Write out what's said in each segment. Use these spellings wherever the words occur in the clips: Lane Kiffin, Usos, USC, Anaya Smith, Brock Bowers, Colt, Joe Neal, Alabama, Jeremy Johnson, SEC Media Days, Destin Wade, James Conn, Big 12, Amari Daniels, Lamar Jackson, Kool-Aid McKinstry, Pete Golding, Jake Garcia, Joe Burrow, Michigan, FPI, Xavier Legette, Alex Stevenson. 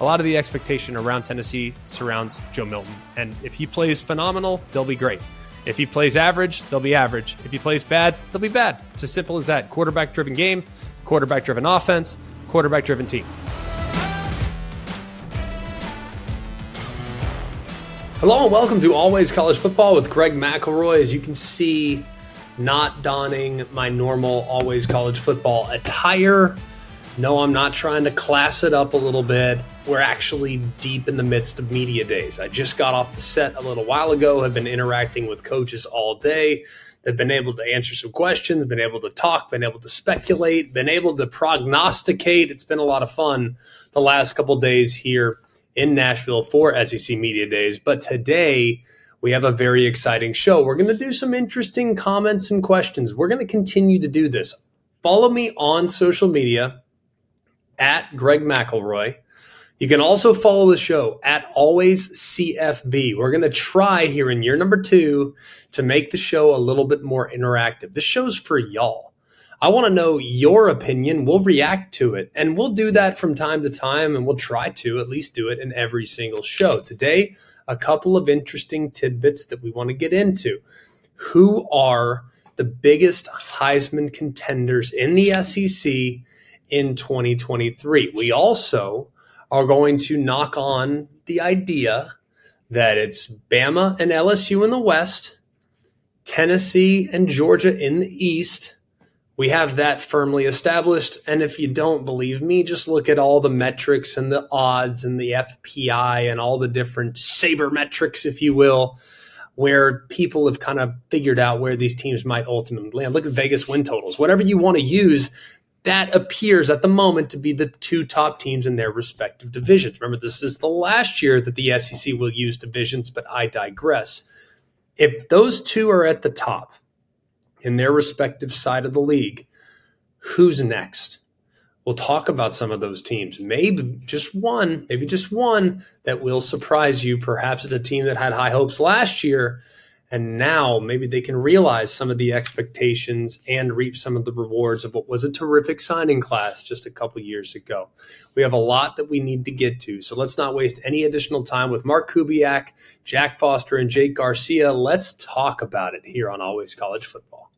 a lot of the expectation around Tennessee surrounds Joe Milton. And if he plays phenomenal, they'll be great. If he plays average, they'll be average. If he plays bad, they'll be bad. It's as simple as that. Quarterback-driven game, quarterback-driven offense, quarterback-driven team. Hello and welcome to Always College Football with Greg McElroy. As you can see, not donning my normal Always College Football attire. No, I'm not trying to class it up a little bit. We're actually deep in the midst of media days. I just got off the set a little while ago. I've been interacting with coaches all day. They've been able to answer some questions, been able to talk, been able to speculate, been able to prognosticate. It's been a lot of fun the last couple days here in Nashville for SEC Media Days. But today we have a very exciting show. We're going to do some interesting comments and questions. We're going to continue to do this. Follow me on social media at Greg McElroy. You can also follow the show at Always CFB. We're going to try here in year number 2 to make the show a little bit more interactive. This show's for y'all. I want to know your opinion. We'll react to it, and we'll do that from time to time, and we'll try to at least do it in every single show. Today, a couple of interesting tidbits that we want to get into. Who are the biggest Heisman contenders in the SEC in 2023. We also are going to knock on the idea that it's Bama and LSU in the West, Tennessee and Georgia in the East. We have that firmly established. And if you don't believe me, just look at all the metrics and the odds and the FPI and all the different saber metrics, if you will, where people have kind of figured out where these teams might ultimately land. Look at Vegas win totals, whatever you want to use. That appears at the moment to be the two top teams in their respective divisions. Remember, this is the last year that the SEC will use divisions, but I digress. If those two are at the top in their respective side of the league, who's next? We'll talk about some of those teams. Maybe just one that will surprise you. Perhaps it's a team that had high hopes last year, and now maybe they can realize some of the expectations and reap some of the rewards of what was a terrific signing class just a couple years ago. We have a lot that we need to get to, so let's not waste any additional time with Mark Kubiak, Jack Foster, and Jake Garcia. Let's talk about it here on Always College Football.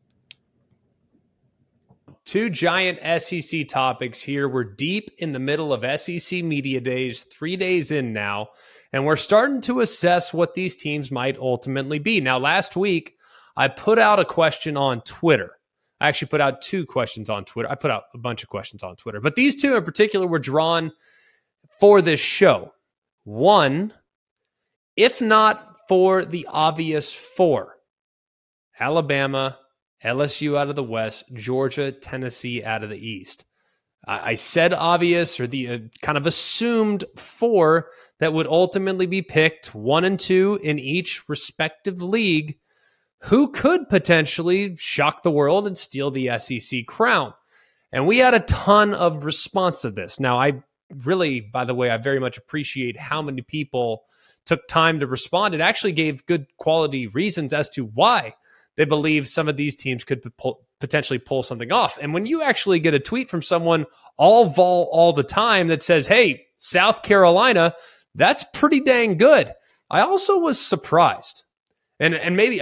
Two giant SEC topics here. We're deep in the middle of SEC Media Days, 3 days in now. And we're starting to assess what these teams might ultimately be. Now, last week, I put out a question on Twitter. I actually put out two questions on Twitter. I put out a bunch of questions on Twitter. But these two in particular were drawn for this show. One, if not for the obvious four, Alabama, LSU out of the West, Georgia, Tennessee out of the East. I said obvious or the kind of assumed four that would ultimately be picked 1 and 2 in each respective league who could potentially shock the world and steal the SEC crown. And we had a ton of response to this. Now, I really, by the way, I very much appreciate how many people took time to respond. It actually gave good quality reasons as to why they believe some of these teams could potentially pull something off. And when you actually get a tweet from someone all vol all the time that says, hey, South Carolina, that's pretty dang good. I also was surprised. And maybe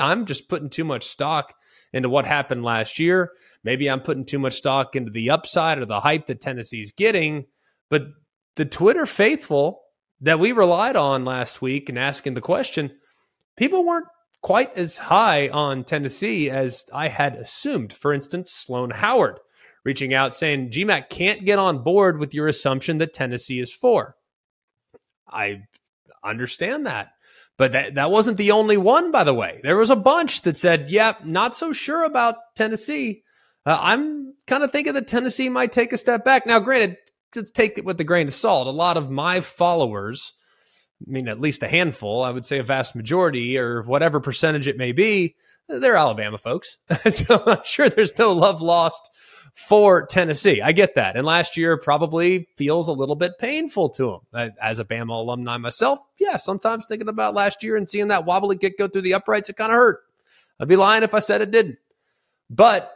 I'm just putting too much stock into what happened last year. Maybe I'm putting too much stock into the upside or the hype that Tennessee's getting. But the Twitter faithful that we relied on last week and asking the question, people weren't quite as high on Tennessee as I had assumed. For instance, Sloan Howard reaching out saying, GMAC can't get on board with your assumption that Tennessee is four. I understand that, but that wasn't the only one, by the way. There was a bunch that said, yep, not so sure about Tennessee. I'm kind of thinking that Tennessee might take a step back. Now, granted, just take it with a grain of salt. A lot of my followers, I mean, at least a handful, I would say a vast majority or whatever percentage it may be, they're Alabama folks. So I'm sure there's no love lost for Tennessee. I get that. And last year probably feels a little bit painful to them. As a Bama alumni myself, yeah, sometimes thinking about last year and seeing that wobbly kick go through the uprights, it kind of hurt. I'd be lying if I said it didn't. But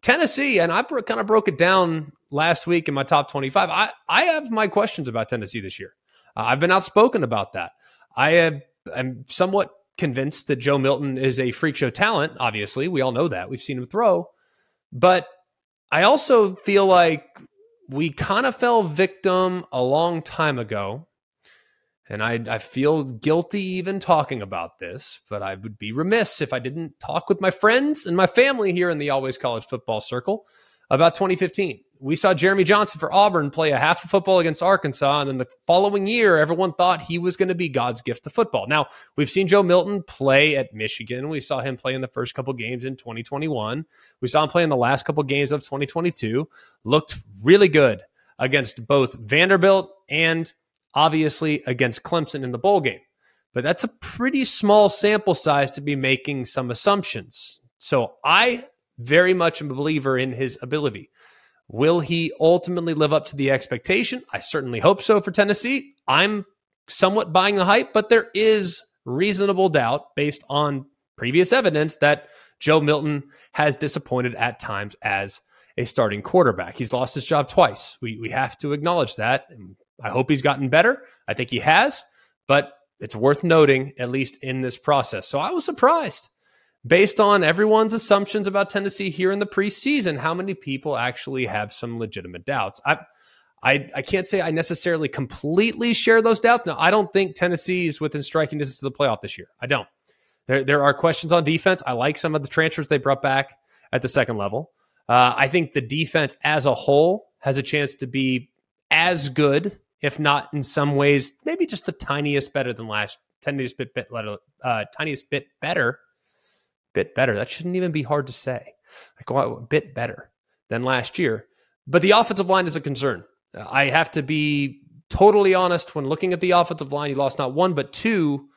Tennessee, and I kind of broke it down last week in my top 25. I have my questions about Tennessee this year. I've been outspoken about that. I'm somewhat convinced that Joe Milton is a freak show talent. Obviously, we all know that. We've seen him throw. But I also feel like we kind of fell victim a long time ago. And I feel guilty even talking about this, but I would be remiss if I didn't talk with my friends and my family here in the Always College Football circle about 2015. We saw Jeremy Johnson for Auburn play a half of football against Arkansas, and then the following year, everyone thought he was going to be God's gift to football. Now, we've seen Joe Milton play at Michigan. We saw him play in the first couple games in 2021. We saw him play in the last couple games of 2022. Looked really good against both Vanderbilt and obviously against Clemson in the bowl game. But that's a pretty small sample size to be making some assumptions. So I very much am a believer in his ability. Will he ultimately live up to the expectation? I certainly hope so for Tennessee. I'm somewhat buying the hype, but there is reasonable doubt based on previous evidence that Joe Milton has disappointed at times as a starting quarterback. He's lost his job twice. We have to acknowledge that. I hope he's gotten better. I think he has, but it's worth noting, at least in this process. So I was surprised based on everyone's assumptions about Tennessee here in the preseason, how many people actually have some legitimate doubts. I can't say I necessarily completely share those doubts. Now, I don't think Tennessee is within striking distance of the playoff this year. I don't. There are questions on defense. I like some of the transfers they brought back at the second level. I think the defense as a whole has a chance to be as good, if not in some ways, maybe just the tiniest better than tiniest bit better. That shouldn't even be hard to say. Like, well, a bit better than last year. But the offensive line is a concern. I have to be totally honest when looking at the offensive line. You lost not one, but two,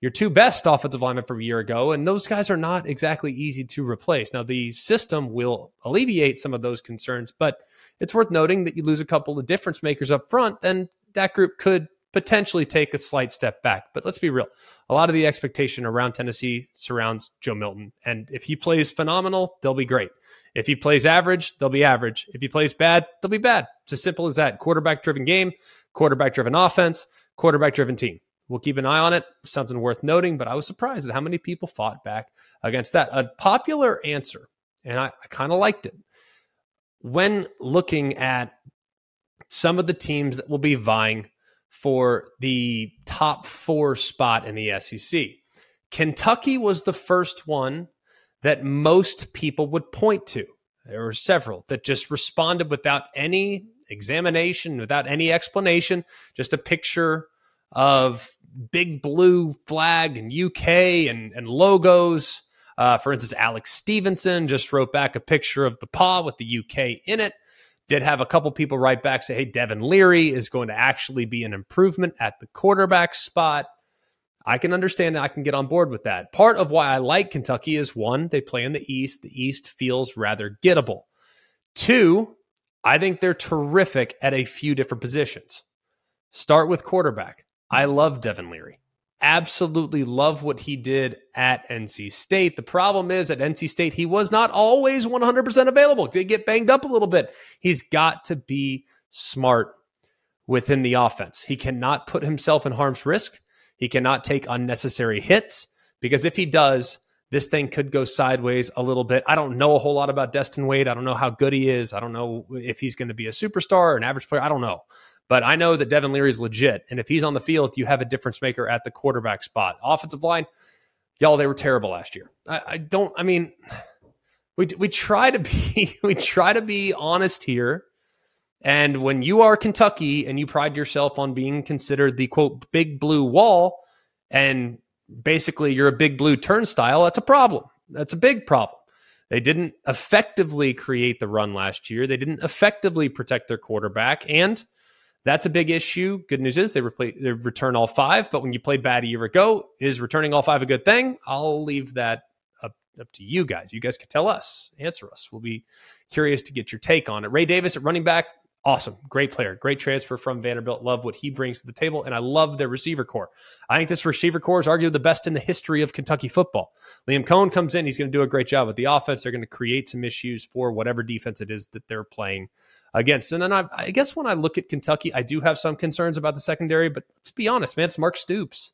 your two best offensive linemen from a year ago. And those guys are not exactly easy to replace. Now, the system will alleviate some of those concerns, but it's worth noting that you lose a couple of difference makers up front, then that group could potentially take a slight step back. But let's be real. A lot of the expectation around Tennessee surrounds Joe Milton. And if he plays phenomenal, they'll be great. If he plays average, they'll be average. If he plays bad, they'll be bad. It's as simple as that. Quarterback-driven game, quarterback-driven offense, quarterback-driven team. We'll keep an eye on it. Something worth noting, but I was surprised at how many people fought back against that. A popular answer, and I kind of liked it. When looking at some of the teams that will be vying for the top four spot in the SEC, Kentucky was the first one that most people would point to. There were several that just responded without any examination, without any explanation, just a picture of big blue flag and UK and logos. For instance, Alex Stevenson just wrote back a picture of the paw with the UK in it. Did have a couple people write back say, hey, Devin Leary is going to actually be an improvement at the quarterback spot. I can understand that. I can get on board with that. Part of why I like Kentucky is, one, they play in the East. The East feels rather gettable. Two, I think they're terrific at a few different positions. Start with quarterback. I love Devin Leary. Absolutely love what he did at NC State. The problem is at NC State, he was not always 100% available. Did get banged up a little bit. He's got to be smart within the offense. He cannot put himself in harm's risk. He cannot take unnecessary hits because if he does, this thing could go sideways a little bit. I don't know a whole lot about Destin Wade. I don't know how good he is. I don't know if he's going to be a superstar or an average player. I don't know. But I know that Devin Leary is legit. And if he's on the field, you have a difference maker at the quarterback spot. Offensive line, y'all, they were terrible last year. We try to be honest here. And when you are Kentucky and you pride yourself on being considered the quote big blue wall, and basically you're a big blue turnstile, that's a problem. That's a big problem. They didn't effectively create the run last year. They didn't effectively protect their quarterback, and that's a big issue. Good news is they return all five, but when you play bad a year ago, is returning all five a good thing? I'll leave that up to you guys. You guys can tell us, answer us. We'll be curious to get your take on it. Ray Davis at running back, awesome. Great player. Great transfer from Vanderbilt. Love what he brings to the table. And I love their receiver core. I think this receiver core is arguably the best in the history of Kentucky football. Liam Cohen comes in. He's going to do a great job with the offense. They're going to create some issues for whatever defense it is that they're playing against. And then I guess when I look at Kentucky, I do have some concerns about the secondary, but let's be honest, man, it's Mark Stoops.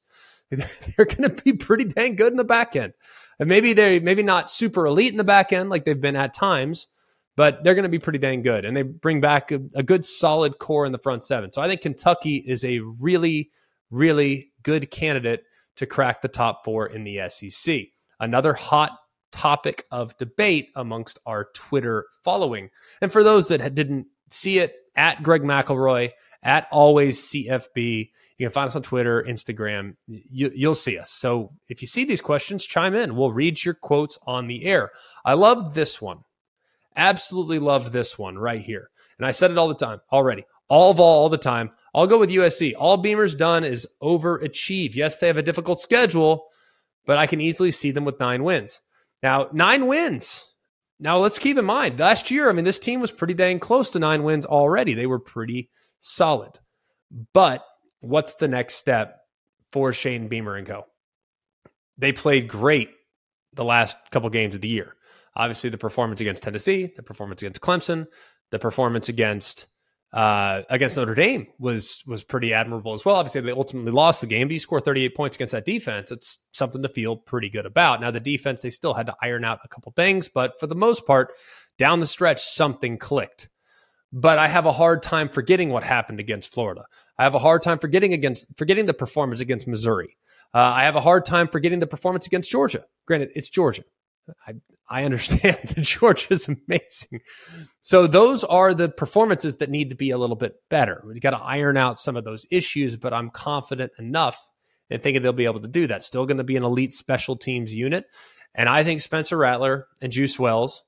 They're going to be pretty dang good in the back end. And maybe they're not super elite in the back end like they've been at times, but they're going to be pretty dang good. And they bring back a good solid core in the front seven. So I think Kentucky is a really, really good candidate to crack the top four in the SEC. Another hot topic of debate amongst our Twitter following. And for those that didn't see it, at Greg McElroy, at Always CFB. You can find us on Twitter, Instagram. You'll see us. So if you see these questions, chime in. We'll read your quotes on the air. I loved this one. Absolutely loved this one right here. And I said it all the time already. All the time. I'll go with USC. All Beamer's done is overachieve. Yes, they have a difficult schedule, but I can easily see them with 9 wins. Now, 9 wins. Now, let's keep in mind, last year, this team was pretty dang close to 9 wins already. They were pretty solid. But what's the next step for Shane Beamer and co? They played great the last couple games of the year. Obviously, the performance against Tennessee, the performance against Clemson, the performance against Notre Dame was pretty admirable as well. Obviously, they ultimately lost the game, but you score 38 points against that defense. It's something to feel pretty good about. Now, the defense, they still had to iron out a couple things, but for the most part, down the stretch, something clicked. But I have a hard time forgetting what happened against Florida. I have a hard time forgetting the performance against Missouri. I have a hard time forgetting the performance against Georgia. Granted, it's Georgia. I understand that Georgia's amazing. So those are the performances that need to be a little bit better. We got to iron out some of those issues, but I'm confident enough in thinking they'll be able to do that. Still going to be an elite special teams unit. And I think Spencer Rattler and Juice Wells,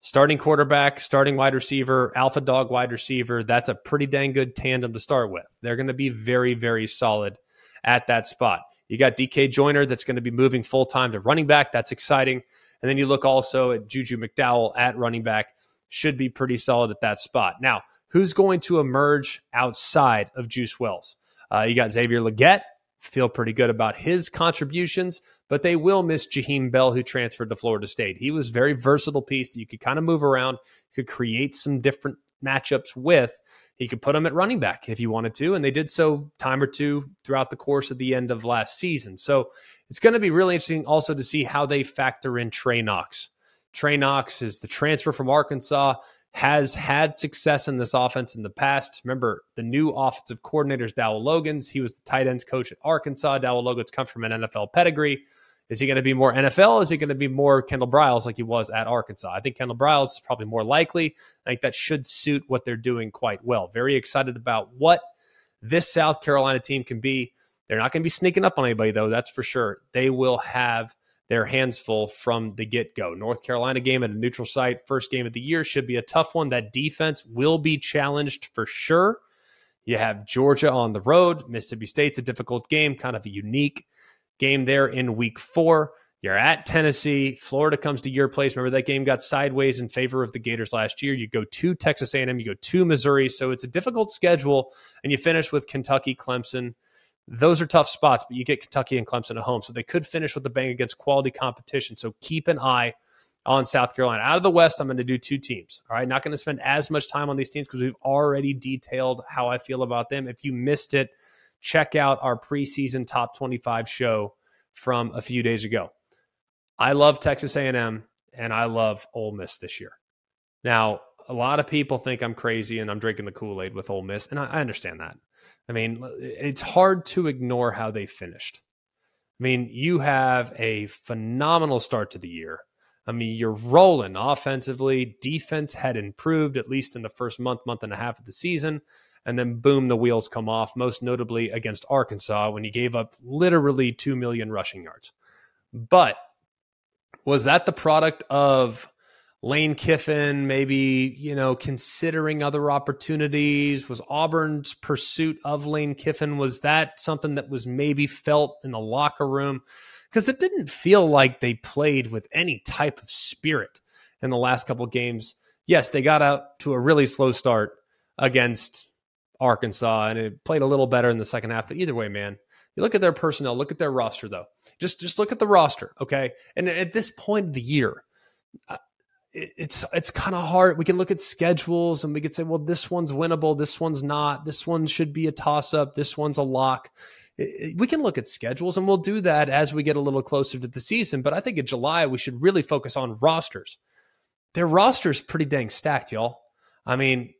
starting quarterback, starting wide receiver, alpha dog wide receiver, that's a pretty dang good tandem to start with. They're going to be very, very solid at that spot. You got DK Joyner that's going to be moving full-time to running back. That's exciting. And then you look also at Juju McDowell at running back. Should be pretty solid at that spot. Now, who's going to emerge outside of Juice Wells? You got Xavier Legette. Feel pretty good about his contributions, but they will miss Jaheim Bell, who transferred to Florida State. He was a very versatile piece that you could kind of move around, could create some different matchups with. He could put them at running back if you wanted to, and they did so time or two throughout the course of the end of last season. So it's going to be really interesting also to see how they factor in Trey Knox. Trey Knox is the transfer from Arkansas, has had success in this offense in the past. Remember, the new offensive coordinator is Dowell Loggains. He was the tight ends coach at Arkansas. Dowell Loggains comes from an NFL pedigree. Is he going to be more NFL? Is he going to be more Kendal Briles like he was at Arkansas? I think Kendal Briles is probably more likely. I think that should suit what they're doing quite well. Very excited about what this South Carolina team can be. They're not going to be sneaking up on anybody, though. That's for sure. They will have their hands full from the get-go. North Carolina game at a neutral site. First game of the year should be a tough one. That defense will be challenged for sure. You have Georgia on the road. Mississippi State's a difficult game, kind of a unique game there in week 4. You're at Tennessee. Florida comes to your place. Remember, that game got sideways in favor of the Gators last year. You go to Texas A&M. You go to Missouri. So it's a difficult schedule, and you finish with Kentucky, Clemson. Those are tough spots, but you get Kentucky and Clemson at home. So they could finish with the bang against quality competition. So keep an eye on South Carolina. Out of the West, I'm going to do 2 teams. All right, not going to spend as much time on these teams because we've already detailed how I feel about them. If you missed it, check out our preseason top 25 show from a few days ago. I love Texas A&M, and I love Ole Miss this year. Now, a lot of people think I'm crazy and I'm drinking the Kool-Aid with Ole Miss, and I understand that. It's hard to ignore how they finished. You have a phenomenal start to the year. You're rolling offensively. Defense had improved, at least in the first month and a half of the season. And then, boom, the wheels come off, most notably against Arkansas when you gave up literally 2 million rushing yards. But was that the product of Lane Kiffin maybe, considering other opportunities? Was Auburn's pursuit of Lane Kiffin, was that something that was maybe felt in the locker room? Because it didn't feel like they played with any type of spirit in the last couple of games. Yes, they got out to a really slow start. against Arkansas, and it played a little better in the second half. But either way, man, you look at their personnel, look at their roster, though. Just look at the roster, okay? And at this point of the year, it's kind of hard. We can look at schedules and we could say, well, this one's winnable, this one's not, this one should be a toss-up, this one's a lock. We can look at schedules, and we'll do that as we get a little closer to the season. But I think in July, we should really focus on rosters. Their roster's pretty dang stacked, y'all. I mean,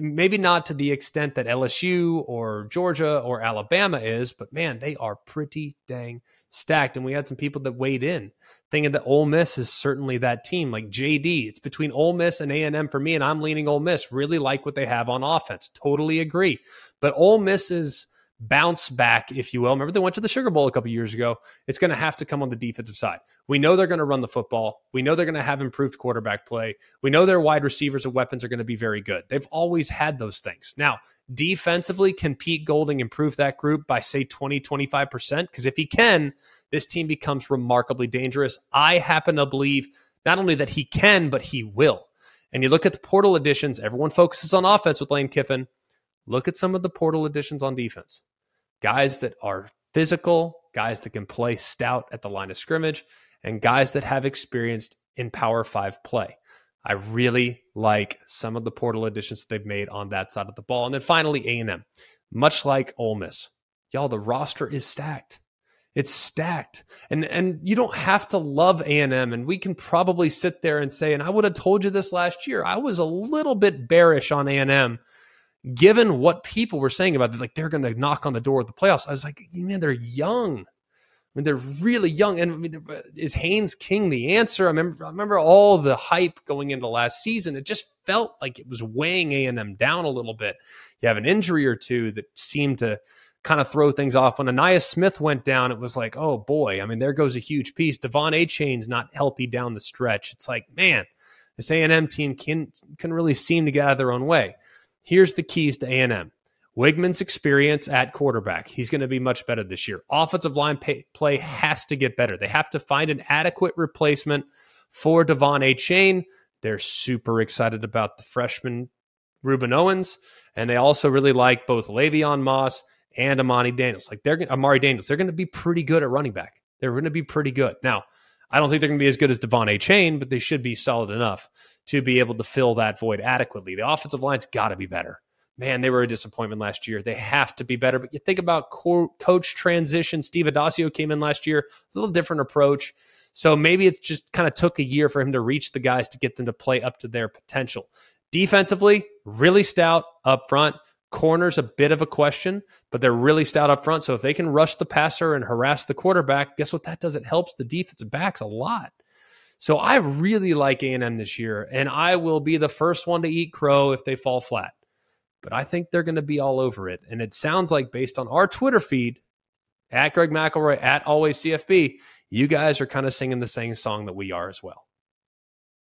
maybe not to the extent that LSU or Georgia or Alabama is, but man, they are pretty dang stacked. And we had some people that weighed in thinking that Ole Miss is certainly that team, like JD. It's between Ole Miss and A&M for me, and I'm leaning Ole Miss. Really like what they have on offense. Totally agree. But Ole Miss's bounce back, if you will. Remember, they went to the Sugar Bowl a couple years ago. It's going to have to come on the defensive side. We know they're going to run the football. We know they're going to have improved quarterback play. We know their wide receivers and weapons are going to be very good. They've always had those things. Now, defensively, can Pete Golding improve that group by, say, 20, 25%? Because if he can, this team becomes remarkably dangerous. I happen to believe not only that he can, but he will. And you look at the portal additions. Everyone focuses on offense with Lane Kiffin. Look at some of the portal additions on defense. Guys that are physical, guys that can play stout at the line of scrimmage, and guys that have experience in Power 5 play. I really like some of the portal additions they've made on that side of the ball. And then finally, A&M. Much like Ole Miss. Y'all, the roster is stacked. It's stacked. And you don't have to love A&M. And we can probably sit there and say, and I would have told you this last year, I was a little bit bearish on A&M. Given what people were saying about it, like they're going to knock on the door of the playoffs, I was like, man, they're young. I mean, they're really young. And I mean, is Haynes King the answer? I remember all the hype going into last season. It just felt like it was weighing A&M down a little bit. You have an injury or two that seemed to kind of throw things off. When Anaya Smith went down, it was like, oh boy. I mean, there goes a huge piece. De'Von Achane's not healthy down the stretch. It's like, man, this A&M team can really seem to get out of their own way. Here's the keys to A&M. Wigman's experience at quarterback. He's going to be much better this year. Offensive line play has to get better. They have to find an adequate replacement for De'Von Achane. They're super excited about the freshman Reuben Owens, and they also really like both Le'Veon Moss and Amari Daniels. They're going to be pretty good at running back. They're going to be pretty good. Now, I don't think they're going to be as good as De'Von Achane, but they should be solid enough to be able to fill that void adequately. The offensive line's got to be better. Man, they were a disappointment last year. They have to be better. But you think about coach transition. Steve Adazio came in last year, a little different approach. So maybe it just kind of took a year for him to reach the guys to get them to play up to their potential. Defensively, really stout up front. Corner's a bit of a question, but they're really stout up front. So if they can rush the passer and harass the quarterback, guess what that does? It helps the defensive backs a lot. So I really like A&M this year, and I will be the first one to eat crow if they fall flat. But I think they're going to be all over it. And it sounds like based on our Twitter feed, at Greg McElroy, at Always CFB, you guys are kind of singing the same song that we are as well.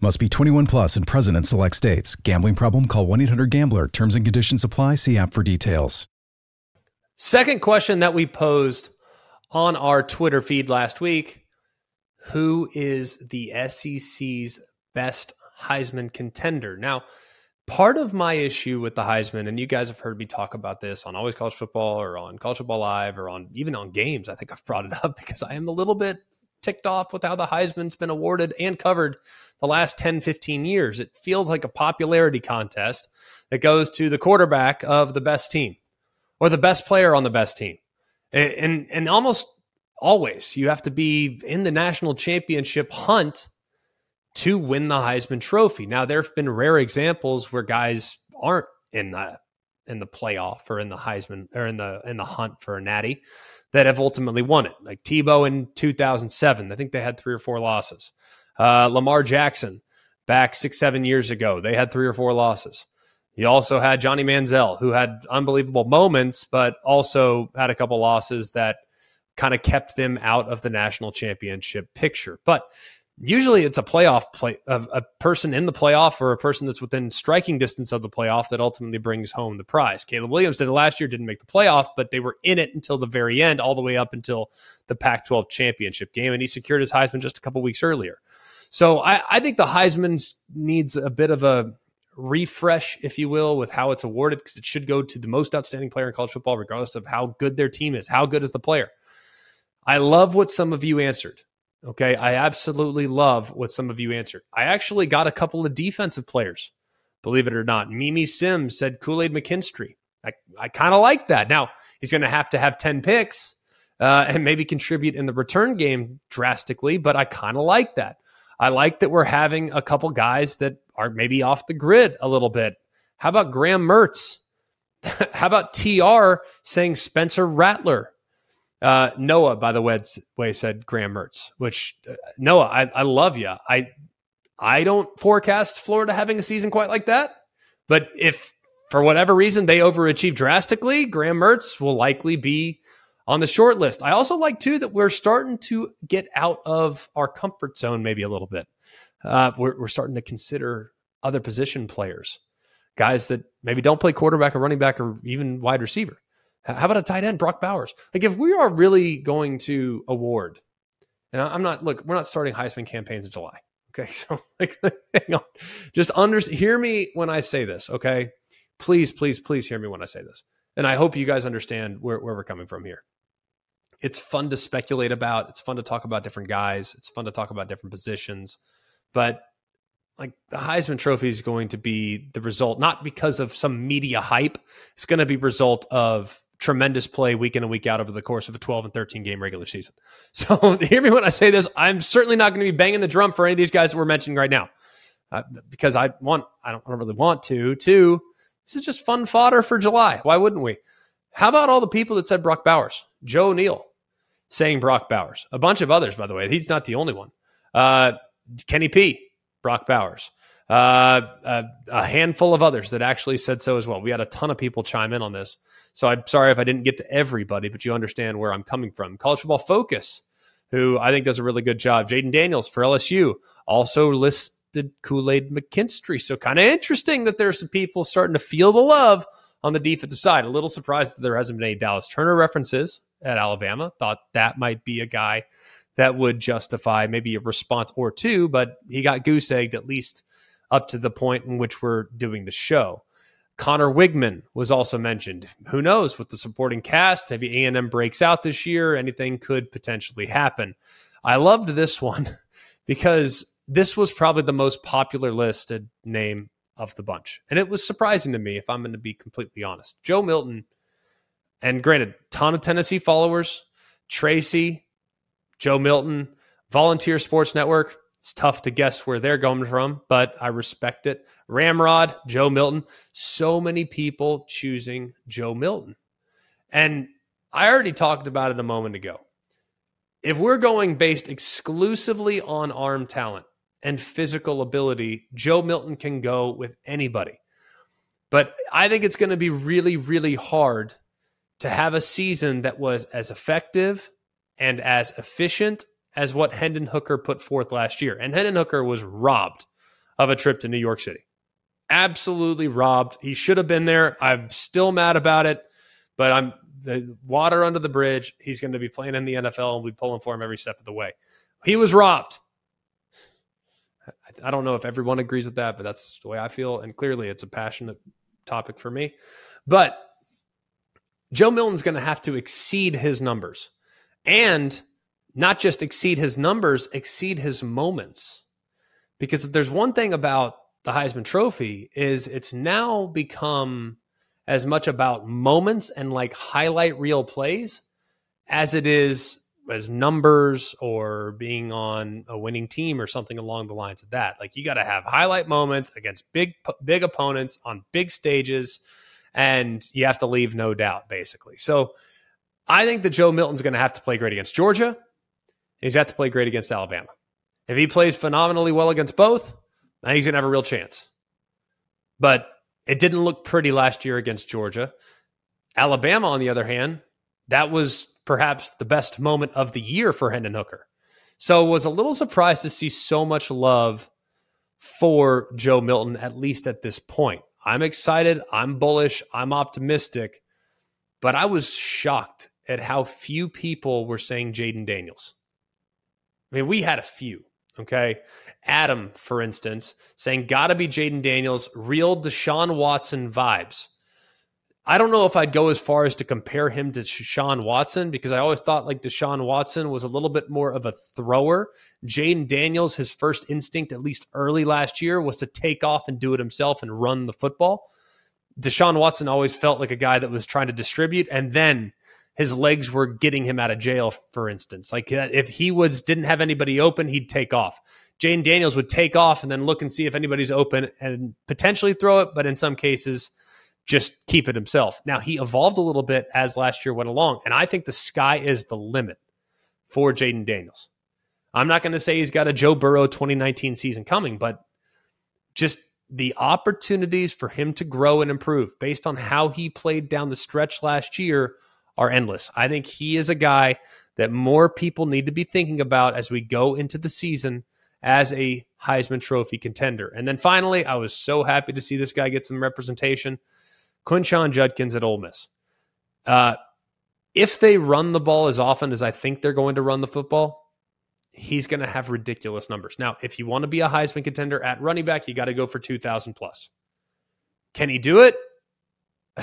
Must be 21 plus and present in select states. Gambling problem? Call 1-800-GAMBLER. Terms and conditions apply. See app for details. Second question that we posed on our Twitter feed last week. Who is the SEC's best Heisman contender? Now, part of my issue with the Heisman, and you guys have heard me talk about this on Always College Football or on College Football Live or on even on games. I think I've brought it up because I am a little bit ticked off with how the Heisman's been awarded and covered the last 10, 15 years. It feels like a popularity contest that goes to the quarterback of the best team or the best player on the best team. And almost always you have to be in the national championship hunt to win the Heisman Trophy. Now, there have been rare examples where guys aren't in the playoff or in the Heisman or in the hunt for a natty that have ultimately won it, like Tebow in 2007. I think they had 3 or 4 losses. Lamar Jackson back 6, 7 years ago, they had 3 or 4 losses. You also had Johnny Manziel, who had unbelievable moments, but also had a couple losses that kind of kept them out of the national championship picture. But usually it's a playoff play of a person in the playoff or a person that's within striking distance of the playoff that ultimately brings home the prize. Caleb Williams did it last year, didn't make the playoff, but they were in it until the very end, all the way up until the Pac-12 championship game. And he secured his Heisman just a couple weeks earlier. So I think the Heisman needs a bit of a refresh, if you will, with how it's awarded, because it should go to the most outstanding player in college football, regardless of how good their team is. How good is the player? I love what some of you answered. Okay, I absolutely love what some of you answered. I actually got a couple of defensive players, believe it or not. Mimi Sims said Kool-Aid McKinstry. I kind of like that. Now, he's going to have 10 picks and maybe contribute in the return game drastically, but I kind of like that. I like that we're having a couple guys that are maybe off the grid a little bit. How about Graham Mertz? How about TR saying Spencer Rattler? Noah, by the way, said Graham Mertz, which Noah, I love you. I don't forecast Florida having a season quite like that, but if for whatever reason they overachieve drastically, Graham Mertz will likely be on the short list. I also like, too, that we're starting to get out of our comfort zone maybe a little bit. We're starting to consider other position players, guys that maybe don't play quarterback or running back or even wide receiver. How about a tight end, Brock Bowers? Like, if we are really going to award, and we're not starting Heisman campaigns in July. Okay, so hang on. Just hear me when I say this, okay? Please, please, please hear me when I say this. And I hope you guys understand where we're coming from here. It's fun to speculate about. It's fun to talk about different guys. It's fun to talk about different positions. But like the Heisman Trophy is going to be the result, not because of some media hype. It's going to be result of tremendous play week in and week out over the course of a 12 and 13 game regular season. So hear me when I say this. I'm certainly not going to be banging the drum for any of these guys that we're mentioning right now because I don't really want to. Two, this is just fun fodder for July. Why wouldn't we? How about all the people that said Brock Bowers? Joe Neal saying Brock Bowers. A bunch of others, by the way. He's not the only one. Kenny P, Brock Bowers. A handful of others that actually said so as well. We had a ton of people chime in on this. So I'm sorry if I didn't get to everybody, but you understand where I'm coming from. College Football Focus, who I think does a really good job. Jaden Daniels for LSU also listed Kool-Aid McKinstry. So kind of interesting that there's some people starting to feel the love on the defensive side. A little surprised that there hasn't been any Dallas Turner references at Alabama. Thought that might be a guy that would justify maybe a response or two, but he got goose egged at least up to the point in which we're doing the show. Connor Wigman was also mentioned. Who knows with the supporting cast, maybe A&M breaks out this year. Anything could potentially happen. I loved this one because this was probably the most popular listed name of the bunch. And it was surprising to me, if I'm going to be completely honest. Joe Milton, and granted, ton of Tennessee followers, Tracy, Joe Milton, Volunteer Sports Network. It's tough to guess where they're going from, but I respect it. Ramrod, Joe Milton. So many people choosing Joe Milton. And I already talked about it a moment ago. If we're going based exclusively on arm talent and physical ability, Joe Milton can go with anybody. But I think it's going to be really, really hard to have a season that was as effective and as efficient as what Hendon Hooker put forth last year. And Hendon Hooker was robbed of a trip to New York City. Absolutely robbed. He should have been there. I'm still mad about it, but I'm the water under the bridge. He's going to be playing in the NFL and we'll be pulling for him every step of the way. He was robbed. I don't know if everyone agrees with that, but that's the way I feel. And clearly it's a passionate topic for me, but Joe Milton's going to have to exceed his numbers and not just exceed his numbers, exceed his moments. Because if there's one thing about the Heisman Trophy, is it's now become as much about moments and like highlight reel plays as it is as numbers or being on a winning team or something along the lines of that. Like, you got to have highlight moments against big opponents on big stages, and you have to leave no doubt, basically. So I think that Joe Milton's going to have to play great against Georgia. He's got to play great against Alabama. If he plays phenomenally well against both, I think he's going to have a real chance. But it didn't look pretty last year against Georgia. Alabama, on the other hand, that was perhaps the best moment of the year for Hendon Hooker. So was a little surprised to see so much love for Joe Milton, at least at this point. I'm excited. I'm bullish. I'm optimistic. But I was shocked at how few people were saying Jaden Daniels. I mean, we had a few, okay? Adam, for instance, saying, gotta be Jaden Daniels, real Deshaun Watson vibes. I don't know if I'd go as far as to compare him to Deshaun Watson, because I always thought like Deshaun Watson was a little bit more of a thrower. Jaden Daniels, his first instinct, at least early last year, was to take off and do it himself and run the football. Deshaun Watson always felt like a guy that was trying to distribute, and then his legs were getting him out of jail, for instance. Like, if he didn't have anybody open, he'd take off. Jaden Daniels would take off and then look and see if anybody's open and potentially throw it, but in some cases, just keep it himself. Now, he evolved a little bit as last year went along, and I think the sky is the limit for Jaden Daniels. I'm not going to say he's got a Joe Burrow 2019 season coming, but just the opportunities for him to grow and improve based on how he played down the stretch last year are endless. I think he is a guy that more people need to be thinking about as we go into the season as a Heisman Trophy contender. And then finally, I was so happy to see this guy get some representation. Quinshon Judkins at Ole Miss. If they run the ball as often as I think they're going to run the football, he's going to have ridiculous numbers. Now, if you want to be a Heisman contender at running back, you got to go for 2,000 plus. Can he do it?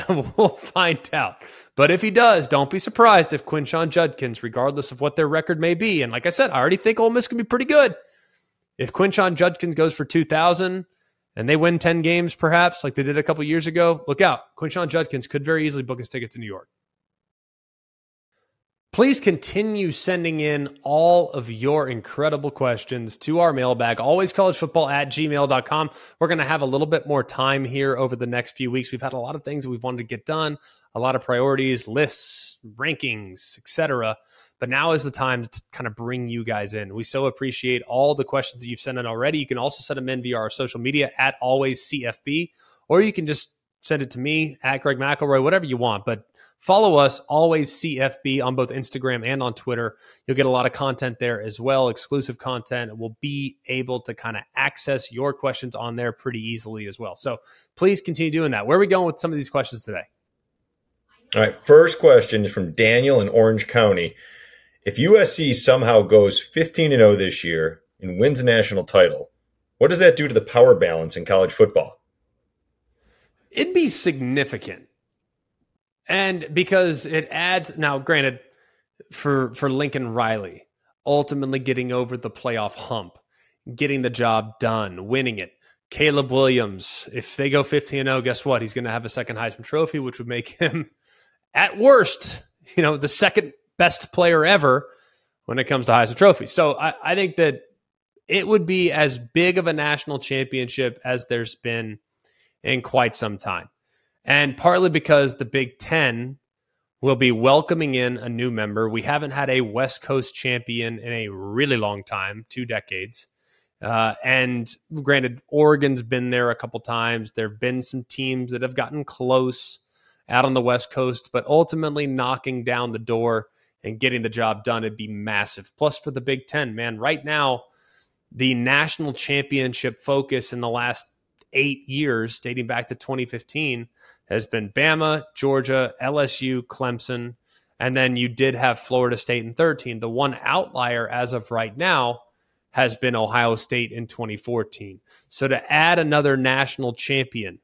We'll find out. But if he does, don't be surprised if Quinshon Judkins, regardless of what their record may be, and like I said, I already think Ole Miss can be pretty good. If Quinshon Judkins goes for 2,000 and they win 10 games, perhaps, like they did a couple years ago, look out. Quinshon Judkins could very easily book his ticket to New York. Please continue sending in all of your incredible questions to our mailbag, alwayscollegefootball@gmail.com. We're going to have a little bit more time here over the next few weeks. We've had a lot of things that we've wanted to get done, a lot of priorities, lists, rankings, etc. But now is the time to kind of bring you guys in. We so appreciate all the questions that you've sent in already. You can also send them in via our social media at AlwaysCFB, or you can just send it to me at Greg McElroy, whatever you want. But follow us, Always CFB, on both Instagram and on Twitter. You'll get a lot of content there as well, exclusive content. We'll be able to kind of access your questions on there pretty easily as well. So please continue doing that. Where are we going with some of these questions today? All right, first question is from Daniel in Orange County. If USC somehow goes 15-0 this year and wins a national title, what does that do to the power balance in college football? It'd be significant. And because it adds, now granted, for Lincoln Riley, ultimately getting over the playoff hump, getting the job done, winning it. Caleb Williams, if they go 15-0, guess what? He's going to have a second Heisman Trophy, which would make him, at worst, the second best player ever when it comes to Heisman Trophy. So I think that it would be as big of a national championship as there's been in quite some time. And partly because the Big Ten will be welcoming in a new member. We haven't had a West Coast champion in a really long time, 2 decades. And granted, Oregon's been there a couple times. There have been some teams that have gotten close out on the West Coast, but ultimately knocking down the door and getting the job done, it'd be massive. Plus for the Big Ten, man, right now, the national championship focus in the last 8 years, dating back to 2015, has been Bama, Georgia, LSU, Clemson, and then you did have Florida State in 13. The one outlier as of right now has been Ohio State in 2014. So to add another national champion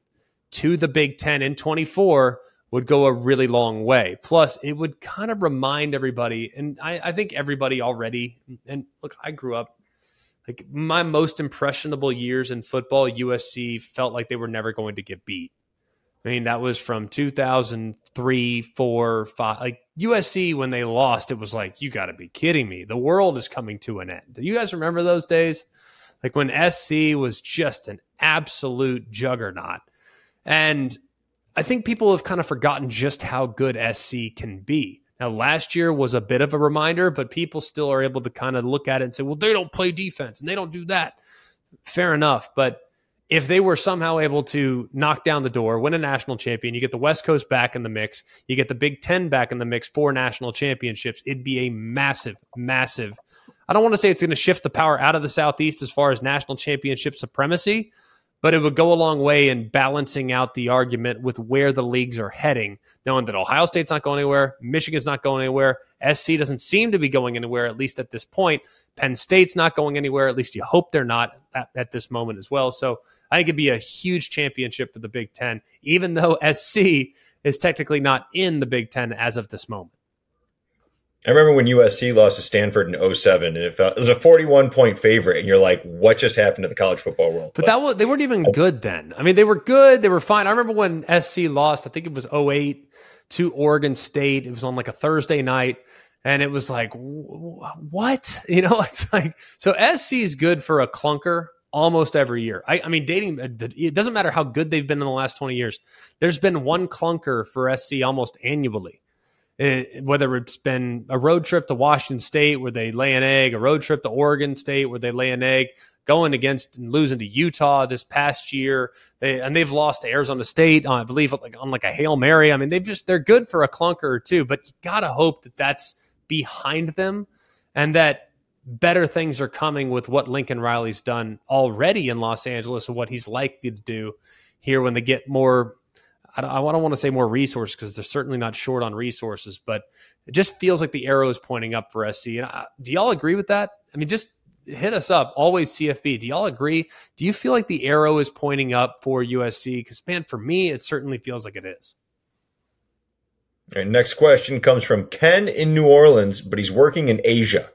to the Big Ten in 24 would go a really long way. Plus, it would kind of remind everybody, and I think everybody already, and look, I grew up, like my most impressionable years in football, USC felt like they were never going to get beat. I mean, that was from 2003, 4, 5. Like USC, when they lost, it was like, you got to be kidding me. The world is coming to an end. Do you guys remember those days? Like when SC was just an absolute juggernaut. And I think people have kind of forgotten just how good SC can be. Now, last year was a bit of a reminder, but people still are able to kind of look at it and say, well, they don't play defense and they don't do that. Fair enough. But if they were somehow able to knock down the door, win a national champion, you get the West Coast back in the mix, you get the Big Ten back in the mix, 4 national championships, it'd be a massive, massive. I don't want to say it's going to shift the power out of the Southeast as far as national championship supremacy, but it would go a long way in balancing out the argument with where the leagues are heading, knowing that Ohio State's not going anywhere, Michigan's not going anywhere, SC doesn't seem to be going anywhere, at least at this point. Penn State's not going anywhere, at least you hope they're not at this moment as well. So I think it'd be a huge championship for the Big Ten, even though SC is technically not in the Big Ten as of this moment. I remember when USC lost to Stanford in 07, and it was a 41-point favorite, and you're like, what just happened to the college football world? But they weren't even good then. I mean, they were good. They were fine. I remember when SC lost, I think it was 08, to Oregon State. It was on like a Thursday night, and it was like, what? You know, it's like, so SC is good for a clunker almost every year. I mean, dating, it doesn't matter how good they've been in the last 20 years. There's been one clunker for SC almost annually. Whether it's been a road trip to Washington State where they lay an egg, a road trip to Oregon State where they lay an egg, going against and losing to Utah this past year, they've lost to Arizona State, I believe, on a Hail Mary. I mean, they're good for a clunker or two, but you gotta hope that that's behind them and that better things are coming with what Lincoln Riley's done already in Los Angeles and what he's likely to do here when they get more. I don't want to say more resources because they're certainly not short on resources, but it just feels like the arrow is pointing up for SC. And do y'all agree with that? I mean, just hit us up. Always CFB. Do y'all agree? Do you feel like the arrow is pointing up for USC? Because, man, for me, it certainly feels like it is. All right, next question comes from Ken in New Orleans, but he's working in Asia.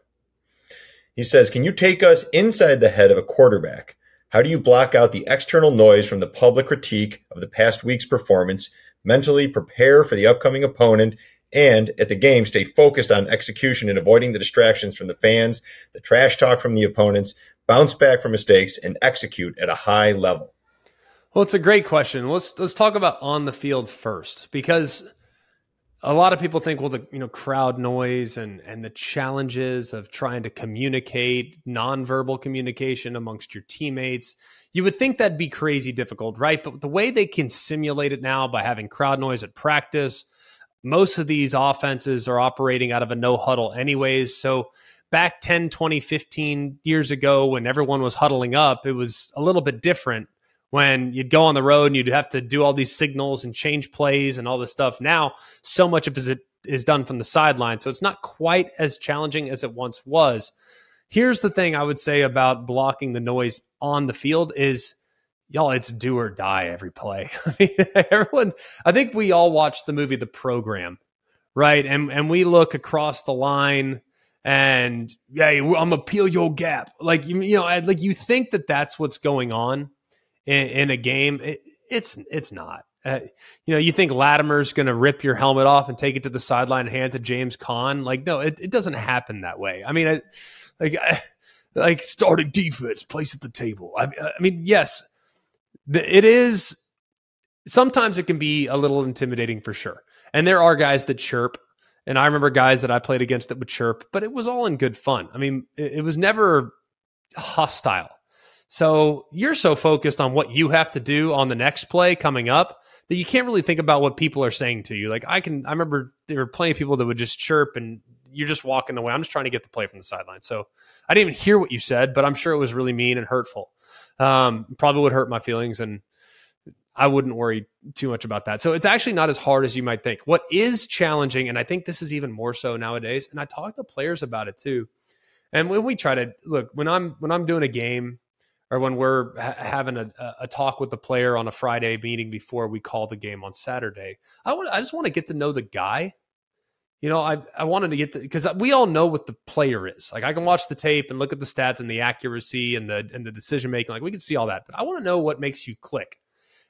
He says, can you take us inside the head of a quarterback? How do you block out the external noise from the public critique of the past week's performance, mentally prepare for the upcoming opponent, and at the game, stay focused on execution and avoiding the distractions from the fans, the trash talk from the opponents, bounce back from mistakes, and execute at a high level? Well, it's a great question. Let's talk about on the field first, because a lot of people think, well, the crowd noise and the challenges of trying to communicate nonverbal communication amongst your teammates, you would think that'd be crazy difficult, right? But the way they can simulate it now by having crowd noise at practice, most of these offenses are operating out of a no huddle anyways. So back 10, 20, 15 years ago when everyone was huddling up, it was a little bit different when you'd go on the road and you'd have to do all these signals and change plays and all this stuff. Now, so much of it is done from the sideline. So it's not quite as challenging as it once was. Here's the thing I would say about blocking the noise on the field is, y'all, it's do or die every play. I mean, I think we all watched the movie The Program, right? And we look across the line and, hey, I'm going to peel your gap. Like, like you think that that's what's going on in a game. It's not. You think Latimer's going to rip your helmet off and take it to the sideline and hand it to James Conn? Like, no, it doesn't happen that way. I mean, I starting defense, place at the table. I mean, yes, it is. Sometimes it can be a little intimidating for sure. And there are guys that chirp. And I remember guys that I played against that would chirp, but it was all in good fun. I mean, it was never hostile. So you're so focused on what you have to do on the next play coming up that you can't really think about what people are saying to you. Like I remember there were plenty of people that would just chirp and you're just walking away. I'm just trying to get the play from the sideline. So I didn't even hear what you said, but I'm sure it was really mean and hurtful. Probably would hurt my feelings and I wouldn't worry too much about that. So it's actually not as hard as you might think. What is challenging, and I think this is even more so nowadays, and I talk to players about it too. And when we try to look, when I'm doing a game, or when we're having a talk with the player on a Friday meeting before we call the game on Saturday. I just want to get to know the guy. You know, I wanted to get to, because we all know what the player is. Like, I can watch the tape and look at the stats and the accuracy and the decision making. Like, we can see all that, but I want to know what makes you click.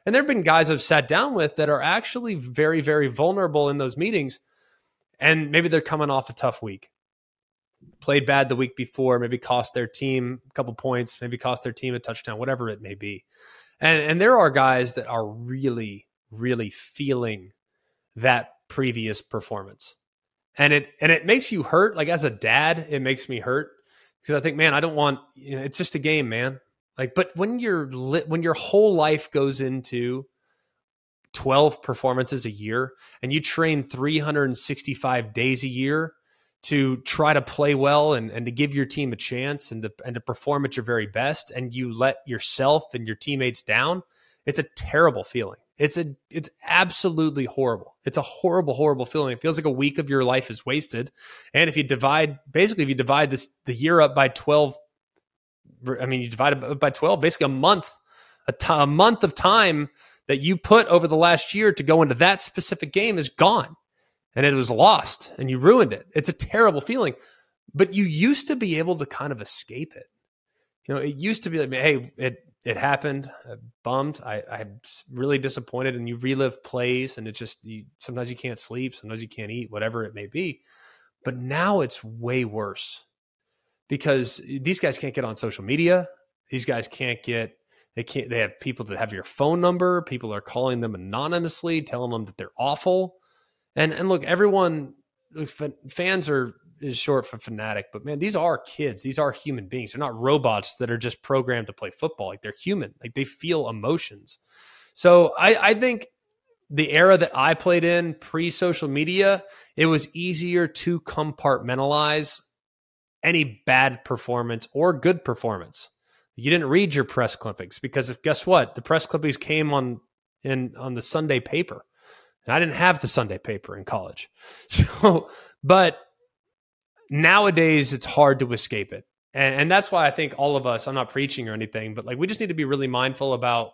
And there've been guys I've sat down with that are actually very, very vulnerable in those meetings. And maybe they're coming off a tough week. Played bad the week before, maybe cost their team a couple points, maybe cost their team a touchdown, whatever it may be. And there are guys that are really, really feeling that previous performance. And it makes you hurt. Like, as a dad, it makes me hurt because I think, man, I don't want, you know, it's just a game, man. Like, but when your whole life goes into 12 performances a year and you train 365 days a year to try to play well and to give your team a chance and to perform at your very best, and you let yourself and your teammates down, it's a terrible feeling. It's absolutely horrible. It's a horrible, horrible feeling. It feels like a week of your life is wasted. And if you divide the year up by 12, I mean, you divide it by 12, basically a month of time that you put over the last year to go into that specific game is gone. And it was lost, and you ruined it. It's a terrible feeling, but you used to be able to kind of escape it. You know, it used to be like, hey, it happened. I'm bummed. I'm really disappointed. And you relive plays, and it just, sometimes you can't sleep. Sometimes you can't eat, whatever it may be. But now it's way worse because these guys can't get on social media. These guys can't get, they have people that have your phone number. People are calling them anonymously, telling them that they're awful. And look, everyone, fans is short for fanatic, but man, these are kids. These are human beings. They're not robots that are just programmed to play football. Like, they're human. Like, they feel emotions. So I think the era that I played in pre-social media, it was easier to compartmentalize any bad performance or good performance. You didn't read your press clippings because guess what? The press clippings came on the Sunday paper. And I didn't have the Sunday paper in college. So, but nowadays it's hard to escape it. And that's why I think all of us, I'm not preaching or anything, but like, we just need to be really mindful about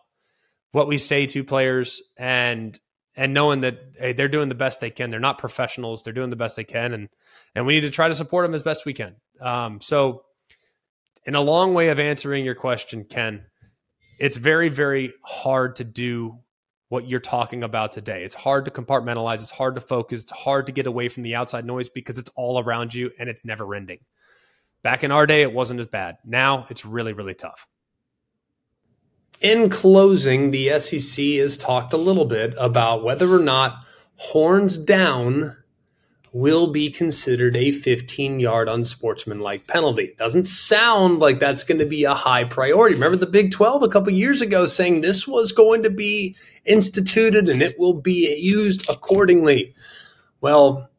what we say to players and knowing that, hey, they're doing the best they can. They're not professionals. They're doing the best they can. And we need to try to support them as best we can. So in a long way of answering your question, Ken, it's very, very hard to do what you're talking about today. It's hard to compartmentalize. It's hard to focus. It's hard to get away from the outside noise because it's all around you and it's never ending. Back in our day, it wasn't as bad. Now it's really, really tough. In closing, the SEC has talked a little bit about whether or not horns down will be considered a 15-yard unsportsmanlike penalty. Doesn't sound like that's going to be a high priority. Remember the Big 12 a couple years ago saying this was going to be instituted and it will be used accordingly. Well,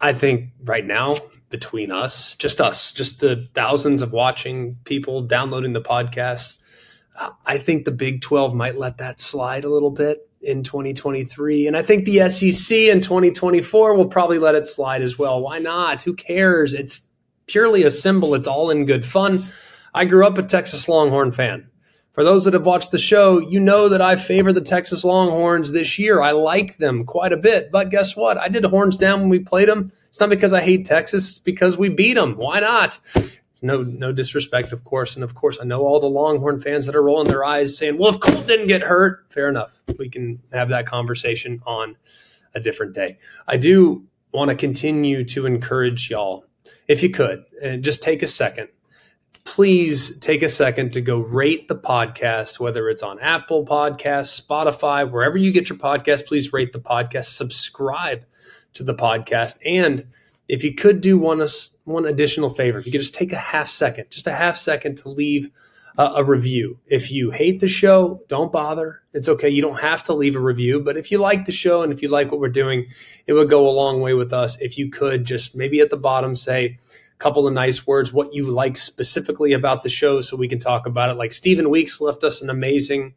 I think right now between us, just the thousands of watching people downloading the podcast, I think the Big 12 might let that slide a little bit in 2023. And I think the SEC in 2024 will probably let it slide as well. Why not? Who cares? It's purely a symbol. It's all in good fun. I grew up a Texas Longhorn fan. For those that have watched the show, you know that I favor the Texas Longhorns this year. I like them quite a bit. But guess what? I did horns down when we played them. It's not because I hate Texas. It's because we beat them. Why not? No disrespect, of course. And, of course, I know all the Longhorn fans that are rolling their eyes saying, well, if Colt didn't get hurt, fair enough. We can have that conversation on a different day. I do want to continue to encourage y'all, if you could, and just take a second. Please take a second to go rate the podcast, whether it's on Apple Podcasts, Spotify, wherever you get your podcast, please rate the podcast, subscribe to the podcast, and if you could do one additional favor, if you could just take a half second to leave a review. If you hate the show, don't bother. It's okay. You don't have to leave a review. But if you like the show and if you like what we're doing, it would go a long way with us. If you could just maybe at the bottom say a couple of nice words, what you like specifically about the show so we can talk about it. Like Stephen Weeks left us an amazing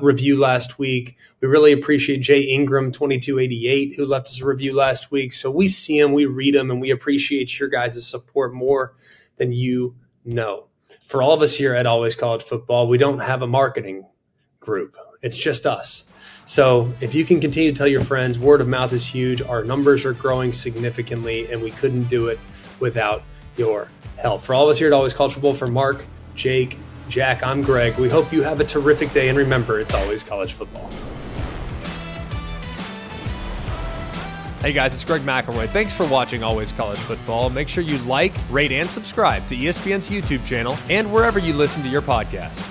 review last week. We really appreciate Jay Ingram 2288 who left us a review last week. So we see them, we read them, and we appreciate your guys' support more than you know. for all of us here at Always College Football, we don't have a marketing group. It's just us. So if you can continue to tell your friends, word of mouth is huge. Our numbers are growing significantly, and we couldn't do it without your help. For all of us here at Always College Football, for Mark, Jake, Jack, I'm Greg. We hope you have a terrific day, and remember, it's always college football. Hey guys, it's Greg McElroy. Thanks for watching Always College Football. Make sure you like, rate, and subscribe to ESPN's YouTube channel and wherever you listen to your podcasts.